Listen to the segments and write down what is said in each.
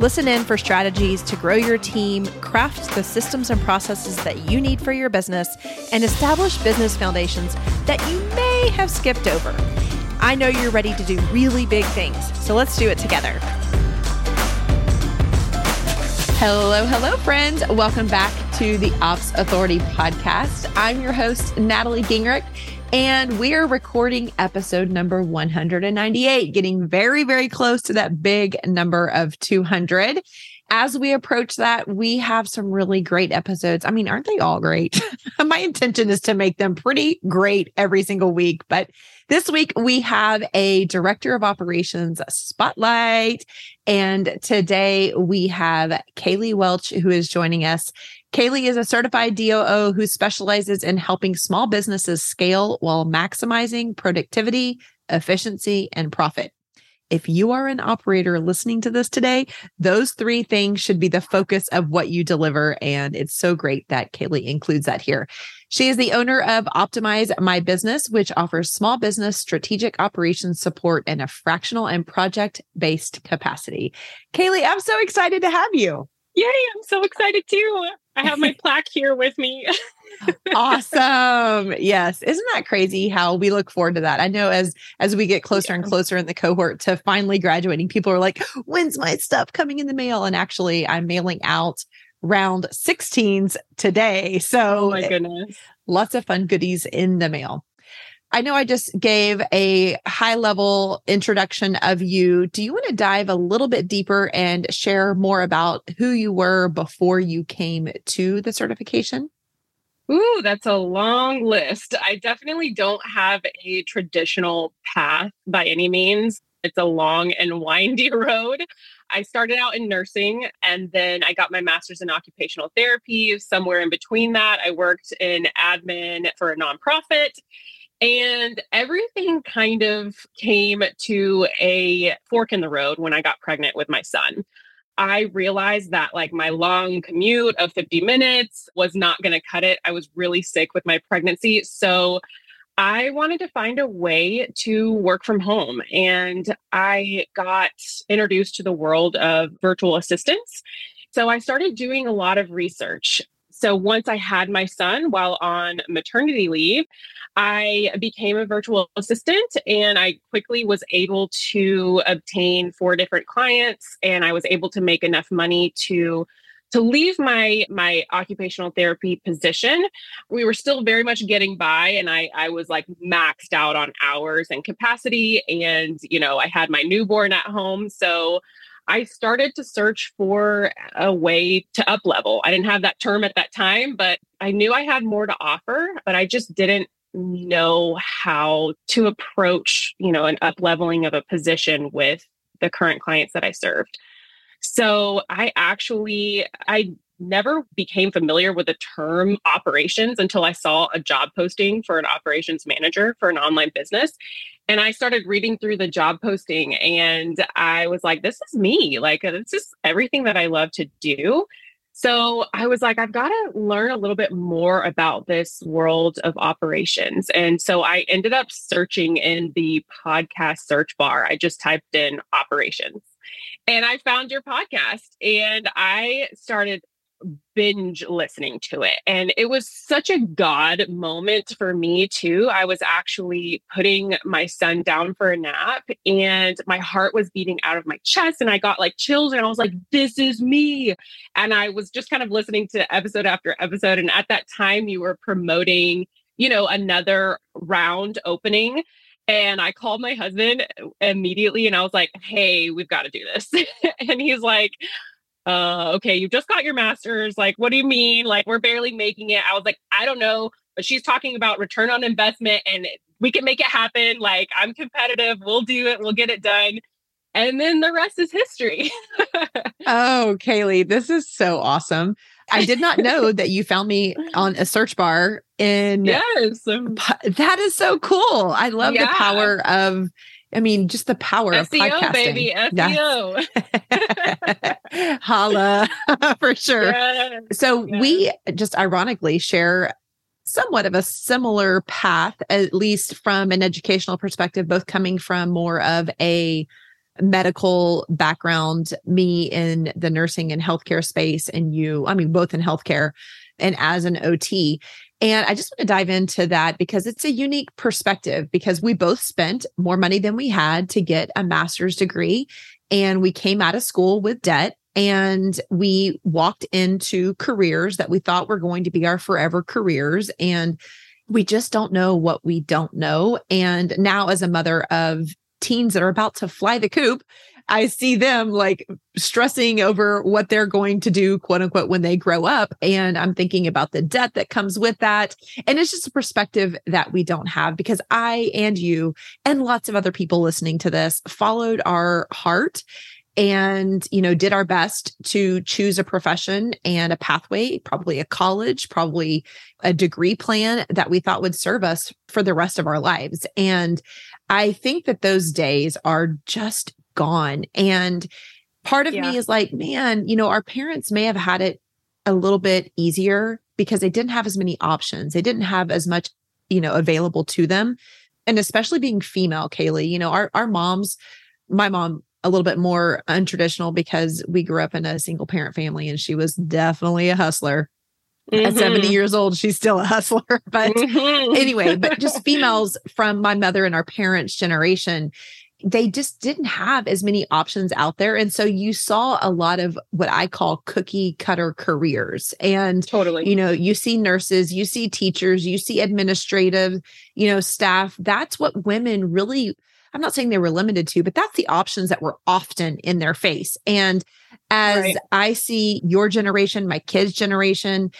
Listen in for strategies to grow your team, craft the systems and processes that you need for your business, and establish business foundations that you may have skipped over. I know you're ready to do really big things, so let's do it together. Hello, friends. Welcome back to the Ops Authority Podcast. I'm your host, Natalie Gingrich, and we are recording episode number 198, getting very, very close to that big number of 200. As we approach that, we have some really great episodes. I mean, aren't they all great? My intention is to make them pretty great every single week. But this week, we have a Director of Operations spotlight. And today, we have Kaylie Welch, who is joining us. Kaylie is a certified DOO who specializes in helping small businesses scale while maximizing productivity, efficiency, and profit. If you are an operator listening to this today, those three things should be the focus of what you deliver. And it's so great that Kaylie includes that here. She is the owner of Optimize My Business, which offers small business strategic operations support in a fractional and project-based capacity. Kaylie, I'm so excited to have you. Yay, I'm so excited too. I have my plaque here with me. Awesome. Yes. Isn't that crazy how we look forward to that? I know as we get closer and closer in the cohort to finally graduating, people are like, when's my stuff coming in the mail? And actually, I'm mailing out round 16s today. So, oh my goodness, lots of fun goodies in the mail. I know I just gave a high-level introduction of you. Do you want to dive a little bit deeper and share more about who you were before you came to the certification? Ooh, that's a long list. I definitely don't have a traditional path by any means. It's a long and windy road. I started out in nursing, and then I got my master's in occupational therapy. Somewhere in between that, I worked in admin for a nonprofit. And everything kind of came to a fork in the road when I got pregnant with my son. I realized that my long commute of 50 minutes was not going to cut it. I was really sick with my pregnancy. So I wanted to find a way to work from home. And I got introduced to the world of virtual assistants. So I started doing a lot of research. So once I had my son while on maternity leave, I became a virtual assistant, and I quickly was able to obtain 4 different clients, and I was able to make enough money to leave my occupational therapy position. We were still very much getting by, and I was maxed out on hours and capacity, and I had my newborn at home. So I started to search for a way to up level. I didn't have that term at that time, but I knew I had more to offer, but I just didn't know how to approach, an up leveling of a position with the current clients that I served. So I never became familiar with the term operations until I saw a job posting for an operations manager for an online business. And I started reading through the job posting, and I was like, this is me. It's just everything that I love to do. So I was like, I've got to learn a little bit more about this world of operations. And so I ended up searching in the podcast search bar. I just typed in operations, and I found your podcast, and I started binge listening to it. And it was such a God moment for me too. I was actually putting my son down for a nap, and my heart was beating out of my chest, and I got chills, and I was like, this is me. And I was just kind of listening to episode after episode. And at that time you were promoting, another round opening. And I called my husband immediately, and I was like, hey, we've got to do this. And he's like, okay, you just got your master's. What do you mean? We're barely making it. I was like, I don't know, but she's talking about return on investment, and we can make it happen. I'm competitive. We'll do it. We'll get it done. And then the rest is history. Oh, Kaylie, this is so awesome. I did not know that you found me on a search bar. And yes, that is so cool. I love the power of, I mean, just the power SEO, of podcasting. Baby, SEO. Yeah. Holla, for sure. Yes. So we just ironically share somewhat of a similar path, at least from an educational perspective, both coming from more of a medical background, me in the nursing and healthcare space, and you, I mean, both in healthcare and as an OT. And I just want to dive into that because it's a unique perspective, because we both spent more money than we had to get a master's degree. And we came out of school with debt, and we walked into careers that we thought were going to be our forever careers. And we just don't know what we don't know. And now, as a mother of teens that are about to fly the coop, I see them like stressing over what they're going to do, quote unquote, when they grow up. And I'm thinking about the debt that comes with that. And it's just a perspective that we don't have, because I and you and lots of other people listening to this followed our heart and, you know, did our best to choose a profession and a pathway, probably a college, probably a degree plan that we thought would serve us for the rest of our lives. And I think that those days are just gone. And part of me is like, man, you know, our parents may have had it a little bit easier because they didn't have as many options. They didn't have as much, you know, available to them. And especially being female, Kaylie, you know, our moms, my mom, a little bit more untraditional because we grew up in a single parent family, and she was definitely a hustler. Mm-hmm. At 70 years old, she's still a hustler. But anyway, but just females from my mother and our parents' generation, they just didn't have as many options out there. And so you saw a lot of what I call cookie cutter careers. And, you know, you see nurses, you see teachers, you see administrative, you know, staff. That's what women really, I'm not saying they were limited to, but that's the options that were often in their face. And as I see your generation, my kids' generation,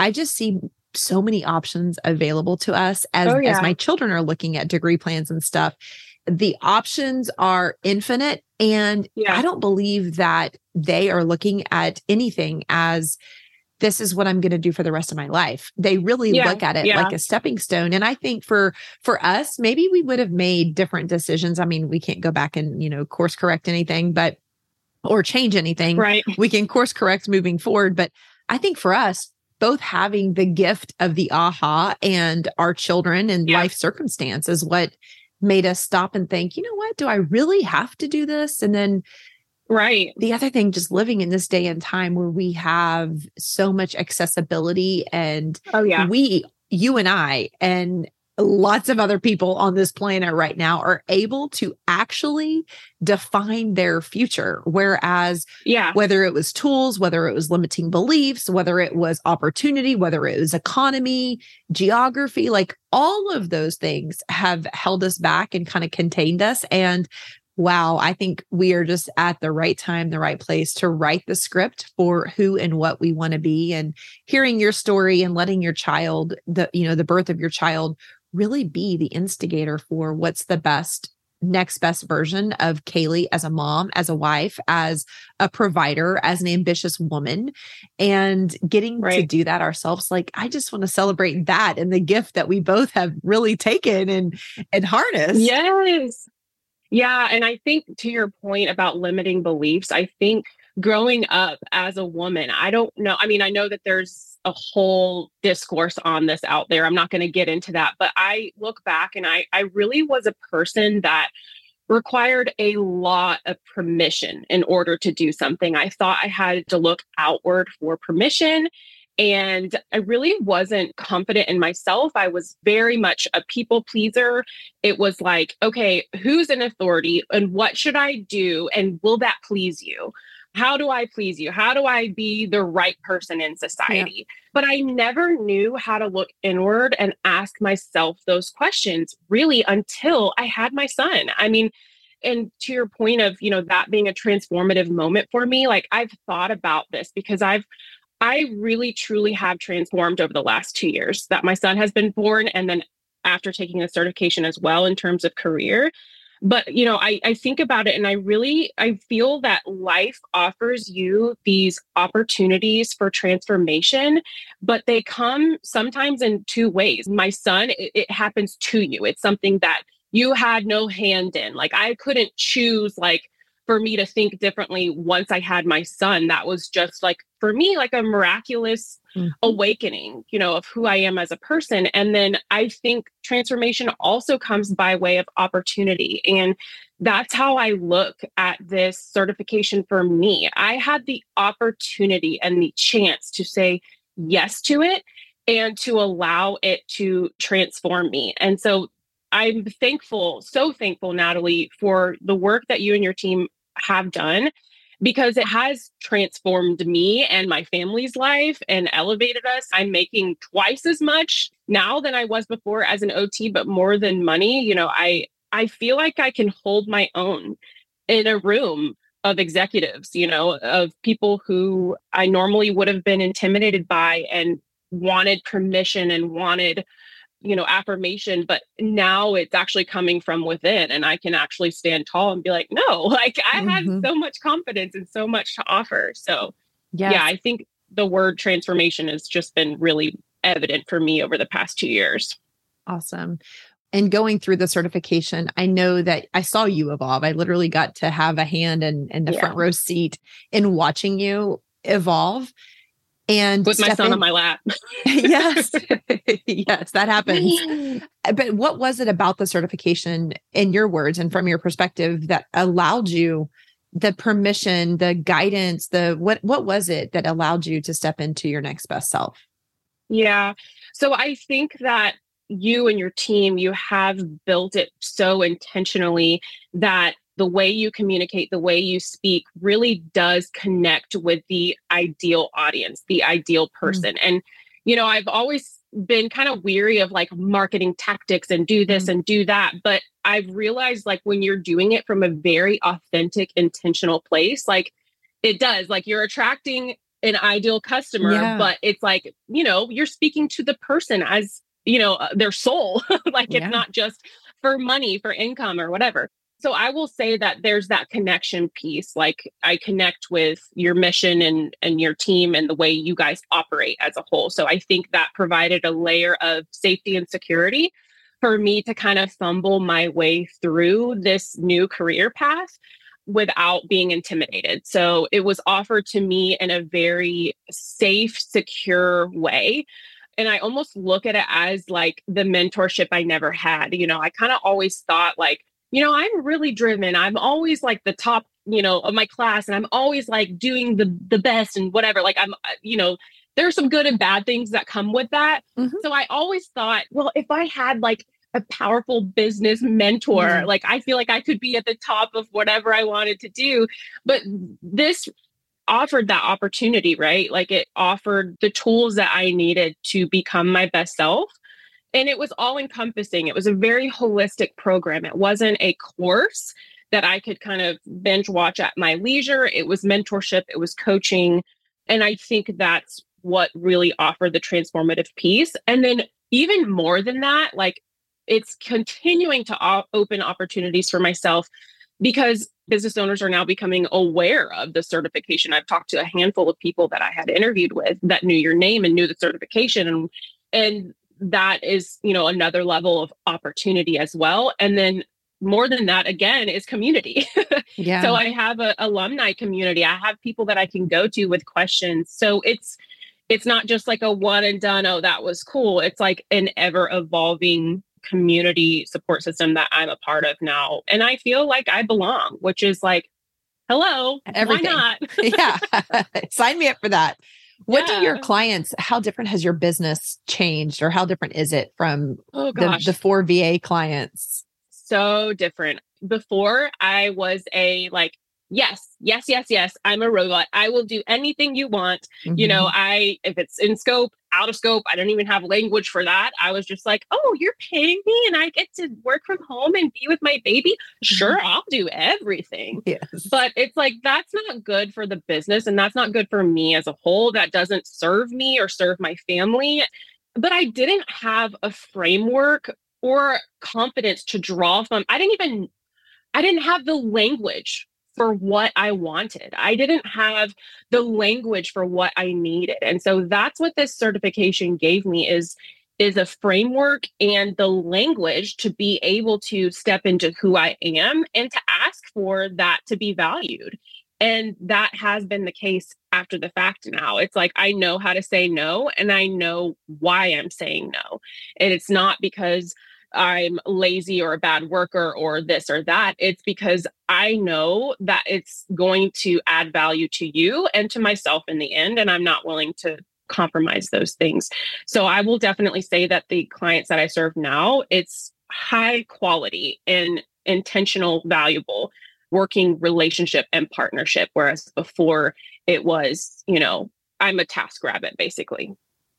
I just see so many options available to us as my children are looking at degree plans and stuff. The options are infinite. And I don't believe that they are looking at anything as this is what I'm going to do for the rest of my life. They really look at it like a stepping stone. And I think for us, maybe we would have made different decisions. I mean, we can't go back and, you know, course correct anything, but, or change anything. Right. We can course correct moving forward. But I think for us, both having the gift of the aha and our children and life circumstance is what made us stop and think, you know what, do I really have to do this? And then the other thing, just living in this day and time where we have so much accessibility, and you and I and lots of other people on this planet right now are able to actually define their future. Whereas whether it was tools, whether it was limiting beliefs, whether it was opportunity, whether it was economy, geography, like all of those things have held us back and kind of contained us. And wow, I think we are just at the right time, the right place to write the script for who and what we want to be. And hearing your story and letting your child, the birth of your child, really be the instigator for what's the best, next best version of Kaylie as a mom, as a wife, as a provider, as an ambitious woman, and getting to do that ourselves. Like, I just want to celebrate that and the gift that we both have really taken and harnessed. Yes. Yeah. And I think to your point about limiting beliefs, I think growing up as a woman, I don't know. I mean, I know that there's a whole discourse on this out there. I'm not going to get into that, but I look back and I really was a person that required a lot of permission in order to do something. I thought I had to look outward for permission. And I really wasn't confident in myself. I was very much a people pleaser. It was like, okay, who's an authority and what should I do? And will that please you? How do I please you? How do I be the right person in society? Yeah. But I never knew how to look inward and ask myself those questions really until I had my son. I mean, and to your point of, you know, that being a transformative moment for me, like I've thought about this because I really, truly have transformed over the last 2 years that my son has been born. And then after taking a certification as well in terms of career, But, you know, I think about it and I feel that life offers you these opportunities for transformation, but they come sometimes in two ways. My son, it happens to you. It's something that you had no hand in. Like, I couldn't choose, like, for me to think differently once I had my son. That was just like, for me, like a miraculous awakening, you know, of who I am as a person. And then I think transformation also comes by way of opportunity. And that's how I look at this certification for me. I had the opportunity and the chance to say yes to it and to allow it to transform me. And so I'm thankful, so thankful, Natalie, for the work that you and your team have done, because it has transformed me and my family's life and elevated us. I'm making twice as much now than I was before as an OT, but more than money. You know, I feel like I can hold my own in a room of executives, you know, of people who I normally would have been intimidated by and wanted permission and wanted, you know, affirmation, but now it's actually coming from within, and I can actually stand tall and be like, no, like I have so much confidence and so much to offer. So yeah, I think the word transformation has just been really evident for me over the past 2 years. Awesome. And going through the certification, I know that I saw you evolve. I literally got to have a hand in the front row seat in watching you evolve. And with my son on my lap. Yes, that happens. But what was it about the certification, in your words and from your perspective, that allowed you the permission, the guidance, what was it that allowed you to step into your next best self? Yeah. So I think that you and your team, you have built it so intentionally that the way you communicate, the way you speak really does connect with the ideal audience, the ideal person. And, you know, I've always been kind of weary of like marketing tactics and do this and do that. But I've realized, like, when you're doing it from a very authentic, intentional place, like it does, like you're attracting an ideal customer, but it's like, you know, you're speaking to the person as, you know, their soul, like it's not just for money, for income or whatever. So I will say that there's that connection piece. Like, I connect with your mission and your team and the way you guys operate as a whole. So I think that provided a layer of safety and security for me to kind of fumble my way through this new career path without being intimidated. So it was offered to me in a very safe, secure way. And I almost look at it as like the mentorship I never had. You know, I kind of always thought like, you know, I'm really driven. I'm always like the top, you know, of my class. And I'm always like doing the best and whatever. Like, I'm, you know, there are some good and bad things that come with that. So I always thought, well, if I had like a powerful business mentor, like I feel like I could be at the top of whatever I wanted to do. But this offered that opportunity, right? Like, it offered the tools that I needed to become my best self. And it was all encompassing. It was a very holistic program. It wasn't a course that I could kind of binge watch at my leisure. It was mentorship. It was coaching. And I think that's what really offered the transformative piece. And then even more than that, like, it's continuing to open opportunities for myself, because business owners are now becoming aware of the certification. I've talked to a handful of people that I had interviewed with that knew your name and knew the certification, and that is, you know, another level of opportunity as well. And then more than that, again, is community. So I have an alumni community. I have people that I can go to with questions. So it's not just like a one and done. Oh, that was cool. It's like an ever evolving community support system that I'm a part of now. And I feel like I belong, which is like, hello, everything. Why not? Sign me up for that. What do your clients, how different has your business changed, or how different is it from the four VA clients? So different. Before, I was a like, yes, I'm a robot. I will do anything you want. You know, if it's in scope, out of scope, I don't even have language for that. I was just like, oh, you're paying me and I get to work from home and be with my baby. Sure, I'll do everything. Yes. But it's like, that's not good for the business. And that's not good for me as a whole. That doesn't serve me or serve my family. But I didn't have a framework or confidence to draw from. I didn't even I didn't have the language for what I wanted. I didn't have the language for what I needed. And so that's what this certification gave me is a framework and the language to be able to step into who I am and to ask for that to be valued. And that has been the case after the fact now. It's like, I know how to say no, and I know why I'm saying no. And it's not because I'm lazy or a bad worker or this or that. It's because I know that it's going to add value to you and to myself in the end. And I'm not willing to compromise those things. So I will definitely say that the clients that I serve now, it's high quality and intentional, valuable working relationship and partnership. Whereas before it was, you know, I'm a task rabbit basically.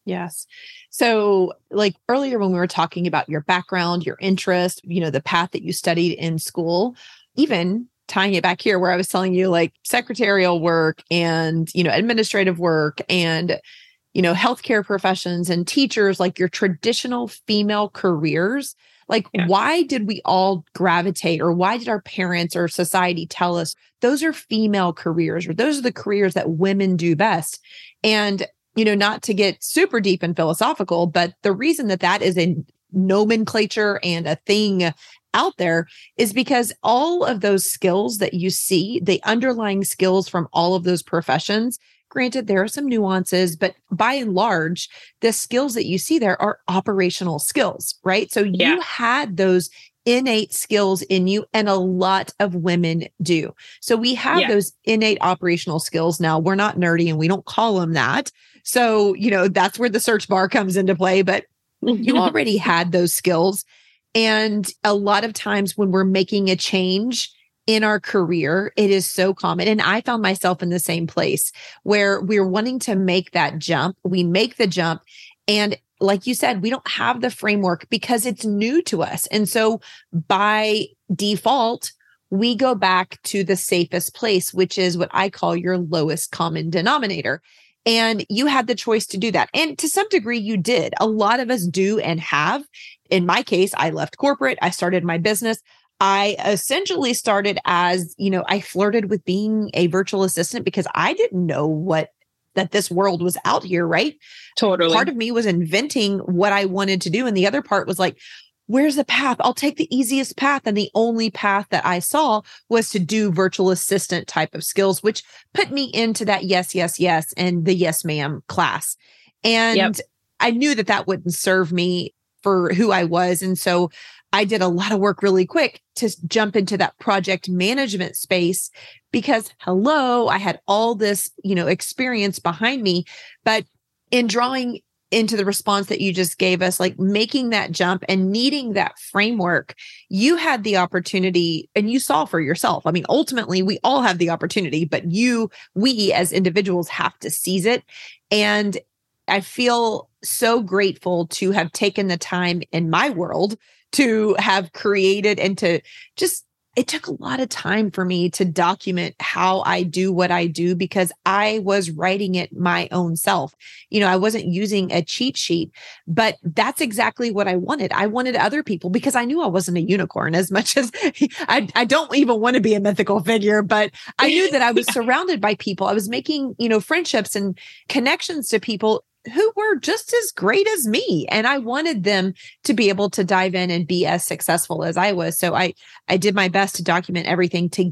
Yes. So like earlier when we were talking about your background, your interest, you know, the path that you studied in school, even tying it back here where I was telling you like secretarial work and, you know, administrative work and, you know, healthcare professions and teachers, like your traditional female careers, like why did we all gravitate or why did our parents or society tell us those are female careers or those are the careers that women do best? And you know, not to get super deep and philosophical, but the reason that that is a nomenclature and a thing out there is because all of those skills that you see, the underlying skills from all of those professions, granted, there are some nuances, but by and large, the skills that you see there are operational skills, right? So you had those innate skills in you, and a lot of women do. So we have those innate operational skills now. We're not nerdy and we don't call them that. So, you know, that's where the search bar comes into play, but you already had those skills. And a lot of times when we're making a change in our career, it is so common. And I found myself in the same place where we're wanting to make that jump. We make the jump. And like you said, we don't have the framework because it's new to us. And so by default, we go back to the safest place, which is what I call your lowest common denominator. And you had the choice to do that. And to some degree, you did. A lot of us do and have. In my case, I left corporate. I started my business. I essentially started as, you know, I flirted with being a virtual assistant because I didn't know what that this world was out here, right? Totally. Part of me was inventing what I wanted to do. And the other part was like, where's the path? I'll take the easiest path. And the only path that I saw was to do virtual assistant type of skills, which put me into that yes, yes, yes, and the yes, ma'am class. And I knew that that wouldn't serve me for who I was. And so I did a lot of work really quick to jump into that project management space because, hello, I had all this, you know, experience behind me. But in drawing into the response that you just gave us, like making that jump and needing that framework, you had the opportunity and you saw for yourself. I mean, ultimately, we all have the opportunity, but we as individuals have to seize it. And I feel so grateful to have taken the time in my world to have created and to just, it took a lot of time for me to document how I do what I do because I was writing it my own self. You know, I wasn't using a cheat sheet, but that's exactly what I wanted. I wanted other people because I knew I wasn't a unicorn as much as I don't even want to be a mythical figure, but I knew that I was surrounded by people. I was making, you know, friendships and connections to people who were just as great as me. And I wanted them to be able to dive in and be as successful as I was. So I did my best to document everything, to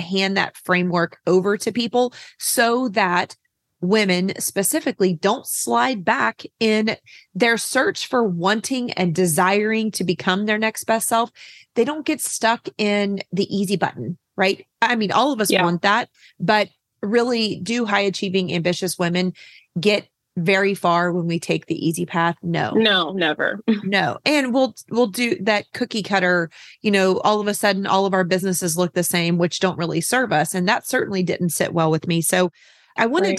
hand that framework over to people so that women specifically don't slide back in their search for wanting and desiring to become their next best self. They don't get stuck in the easy button, right? I mean, all of us want that, but really do high achieving, ambitious women get very far when we take the easy path? No, never. No. And we'll do that cookie cutter, you know, all of a sudden, all of our businesses look the same, which don't really serve us. And that certainly didn't sit well with me. So I wanted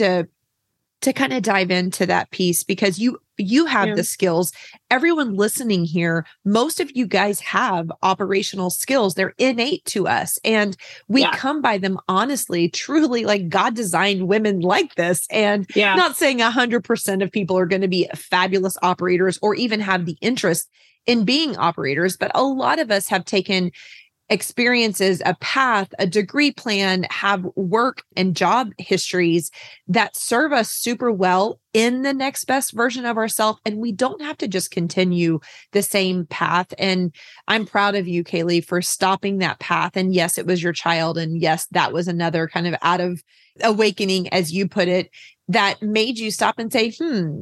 to kind of dive into that piece because you have the skills. Everyone listening here, most of you guys have operational skills. They're innate to us and we come by them honestly, truly, like God designed women like this. And not saying 100% of people are going to be fabulous operators or even have the interest in being operators, but a lot of us have taken experiences, a path, a degree plan, have work and job histories that serve us super well in the next best version of ourselves. And we don't have to just continue the same path. And I'm proud of you, Kaylie, for stopping that path. And yes, it was your child. And yes, that was another kind of out of awakening, as you put it, that made you stop and say,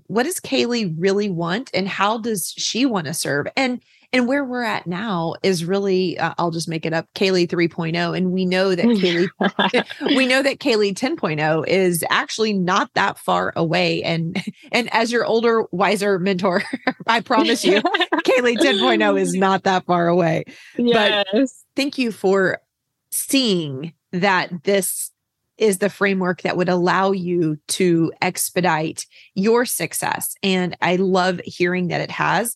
what does Kaylie really want? And how does she want to serve? And where we're at now is really, I'll just make it up, Kaylie 3.0. And we know that Kaylie 10.0 is actually not that far away. And as your older, wiser mentor, I promise you, Kaylie 10.0 is not that far away. Yes. But thank you for seeing that this is the framework that would allow you to expedite your success. And I love hearing that it has.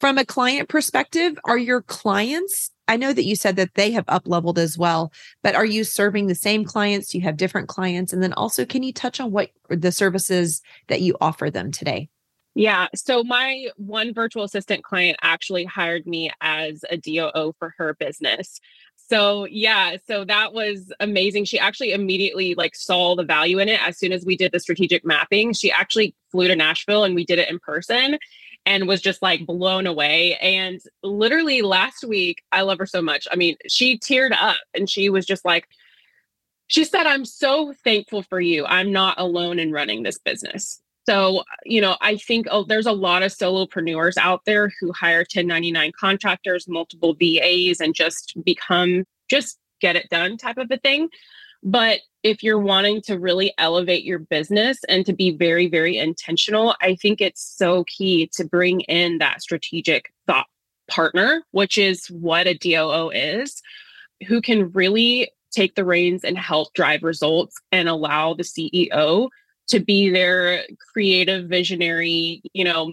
From a client perspective, are your clients, I know that you said that they have up-leveled as well, but are you serving the same clients? Do you have different clients? And then also, can you touch on what the services that you offer them today? Yeah. So my one virtual assistant client actually hired me as a DOO for her business. So that was amazing. She actually immediately saw the value in it. As soon as we did the strategic mapping, she actually flew to Nashville and we did it in person. And was just blown away. And literally last week, I love her so much. I mean, she teared up and she was just she said, I'm so thankful for you. I'm not alone in running this business. So, I think there's a lot of solopreneurs out there who hire 1099 contractors, multiple VAs, and just get it done type of a thing. But if you're wanting to really elevate your business and to be very, very intentional, I think it's so key to bring in that strategic thought partner, which is what a DOO is, who can really take the reins and help drive results and allow the CEO to be their creative, visionary,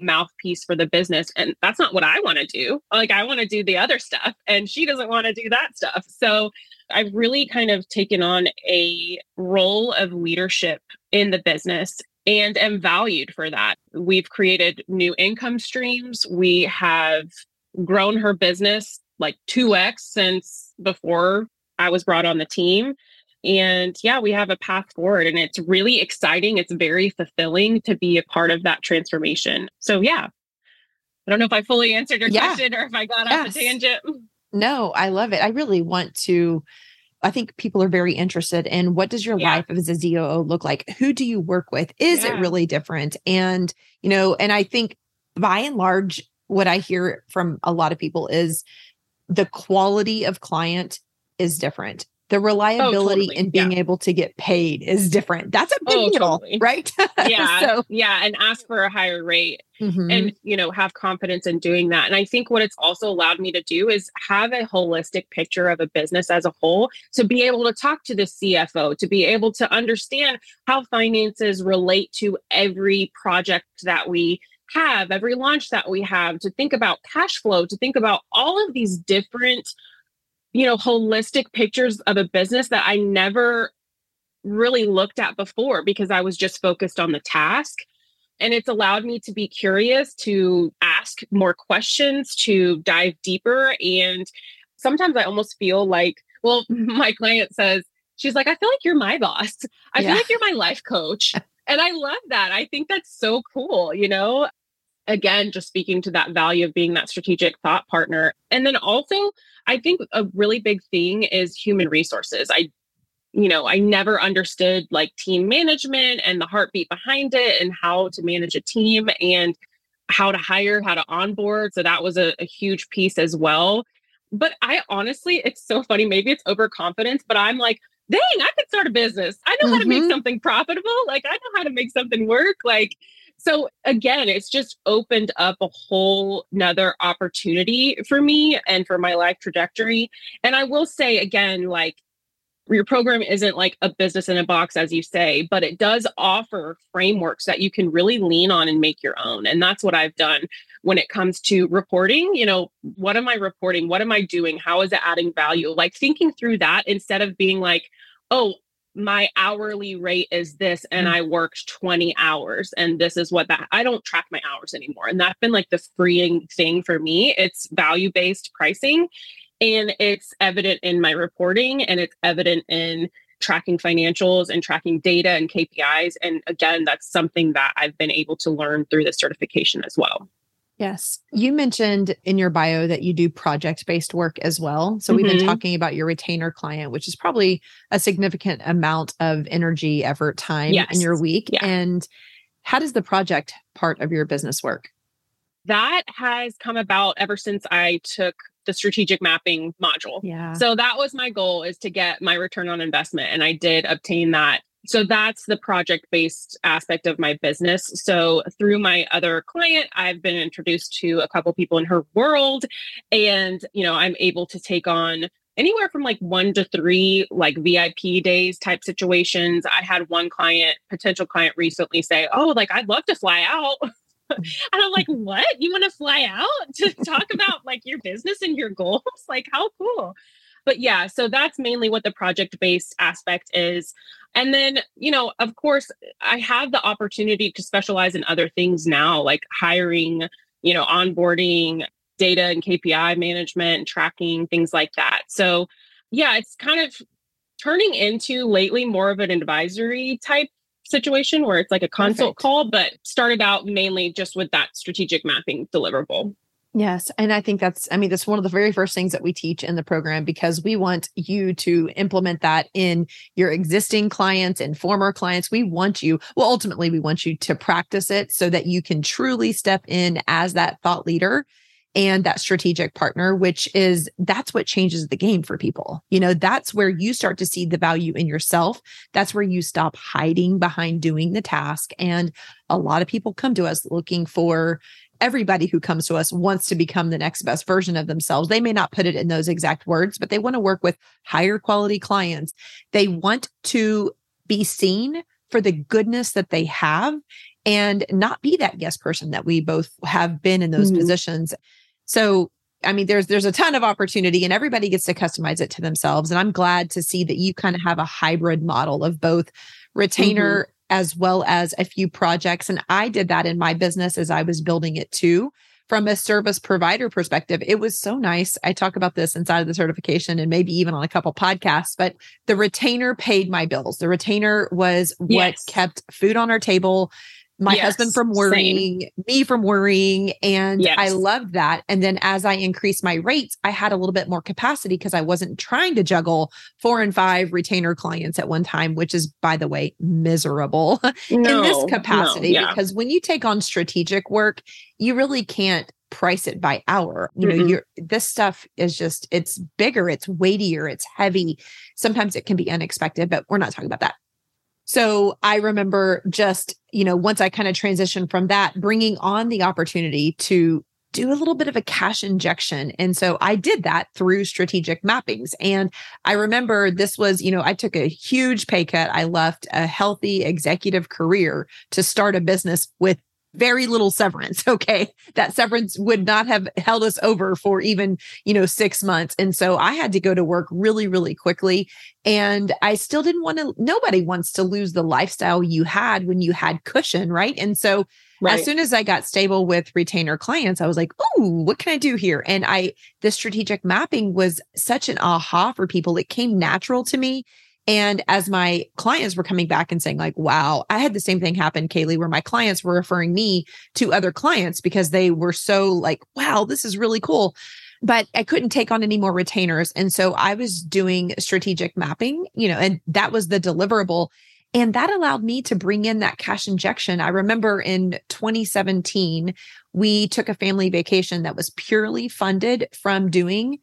mouthpiece for the business. And that's not what I want to do. I want to do the other stuff, and she doesn't want to do that stuff. So I've really kind of taken on a role of leadership in the business and am valued for that. We've created new income streams. We have grown her business 2x since before I was brought on the team. And yeah, we have a path forward, and it's really exciting. It's very fulfilling to be a part of that transformation. So yeah, I don't know if I fully answered your question or if I got off a tangent. No, I love it. I really want to, I think people are very interested in what does your life as a DOO look like? Who do you work with? Is it really different? And, and I think by and large, what I hear from a lot of people is the quality of client is different. The reliability in being able to get paid is different. That's a big deal, right? Yeah. And ask for a higher rate and, have confidence in doing that. And I think what it's also allowed me to do is have a holistic picture of a business as a whole, to be able to talk to the CFO, to be able to understand how finances relate to every project that we have, every launch that we have, to think about cash flow, to think about all of these different holistic pictures of a business that I never really looked at before, because I was just focused on the task. And it's allowed me to be curious, to ask more questions, to dive deeper. And sometimes I almost feel my client says, she's like, I feel like you're my boss. I feel like you're my life coach. And I love that. I think that's so cool, Again, just speaking to that value of being that strategic thought partner. And then also, I think a really big thing is human resources. I never understood team management and the heartbeat behind it and how to manage a team and how to hire, how to onboard. So that was a huge piece as well. But I honestly, it's so funny. Maybe it's overconfidence, but I'm like, dang, I could start a business. I know how to make something profitable. I know how to make something work. So again, it's just opened up a whole nother opportunity for me and for my life trajectory. And I will say again, your program isn't a business in a box, as you say, but it does offer frameworks that you can really lean on and make your own. And that's what I've done when it comes to reporting. What am I reporting? What am I doing? How is it adding value? Thinking through that instead of being my hourly rate is this, and I worked 20 hours, and this is what I don't track my hours anymore. And that's been the freeing thing for me. It's value-based pricing. And it's evident in my reporting, and it's evident in tracking financials and tracking data and KPIs. And again, that's something that I've been able to learn through the certification as well. Yes. You mentioned in your bio that you do project-based work as well. So we've been talking about your retainer client, which is probably a significant amount of energy, effort, time in your week. Yeah. And how does the project part of your business work? That has come about ever since I took the strategic mapping module. Yeah. So that was my goal, is to get my return on investment. And I did obtain that. So that's the project-based aspect of my business. So through my other client, I've been introduced to a couple people in her world, and, you know, I'm able to take on anywhere from like 1 to 3, like VIP days type situations. I had one client, potential client, recently say, "Oh, like, I'd love to fly out." And I'm like, "What? You want to fly out to talk about like your business and your goals? Like, how cool." But yeah, so that's mainly what the project-based aspect is. And then, you know, of course, I have the opportunity to specialize in other things now, like hiring, you know, onboarding, data and KPI management, tracking, things like that. So yeah, it's kind of turning into lately more of an advisory type situation where it's like a consult call, but started out mainly just with that strategic mapping deliverable. Yes. And I think that's, I mean, that's one of the very first things that we teach in the program, because we want you to implement that in your existing clients and former clients. We want you, well, ultimately, we want you to practice it so that you can truly step in as that thought leader and that strategic partner, which is, that's what changes the game for people. You know, that's where you start to see the value in yourself. That's where you stop hiding behind doing the task. And a lot of people come to us looking for, everybody who comes to us wants to become the next best version of themselves. They may not put it in those exact words, but they want to work with higher quality clients. They want to be seen for the goodness that they have and not be that yes person that we both have been in those positions. So, I mean, there's a ton of opportunity, and everybody gets to customize it to themselves. And I'm glad to see that you kind of have a hybrid model of both retainer as well as a few projects. And I did that in my business as I was building it too. From a service provider perspective, it was so nice. I talk about this inside of the certification and maybe even on a couple podcasts, but the retainer paid my bills. The retainer was what kept food on our table, my husband from worrying, me from worrying. And I loved that. And then as I increased my rates, I had a little bit more capacity because I wasn't trying to juggle 4 and 5 retainer clients at one time, which is, by the way, miserable in this capacity. Because when you take on strategic work, you really can't price it by hour. You know, this stuff is just, it's bigger, it's weightier, it's heavy. Sometimes it can be unexpected, but we're not talking about that. So I remember just, you know, once I kind of transitioned from that, bringing on the opportunity to do a little bit of a cash injection. And so I did that through strategic mappings. And I remember this was, you know, I took a huge pay cut. I left a healthy executive career to start a business with very little severance. Okay. That severance would not have held us over for even, you know, 6 months. And so I had to go to work really, really quickly. And I still didn't want to, nobody wants to lose the lifestyle you had when you had cushion. Right. And so as soon as I got stable with retainer clients, I was like, "Ooh, what can I do here?" And the strategic mapping was such an aha for people. It came natural to me. And as my clients were coming back and saying like, "Wow," I had the same thing happen, Kaylie, where my clients were referring me to other clients because they were so like, "Wow, this is really cool." But I couldn't take on any more retainers. And so I was doing strategic mapping, you know, and that was the deliverable. And that allowed me to bring in that cash injection. I remember in 2017, we took a family vacation that was purely funded from doing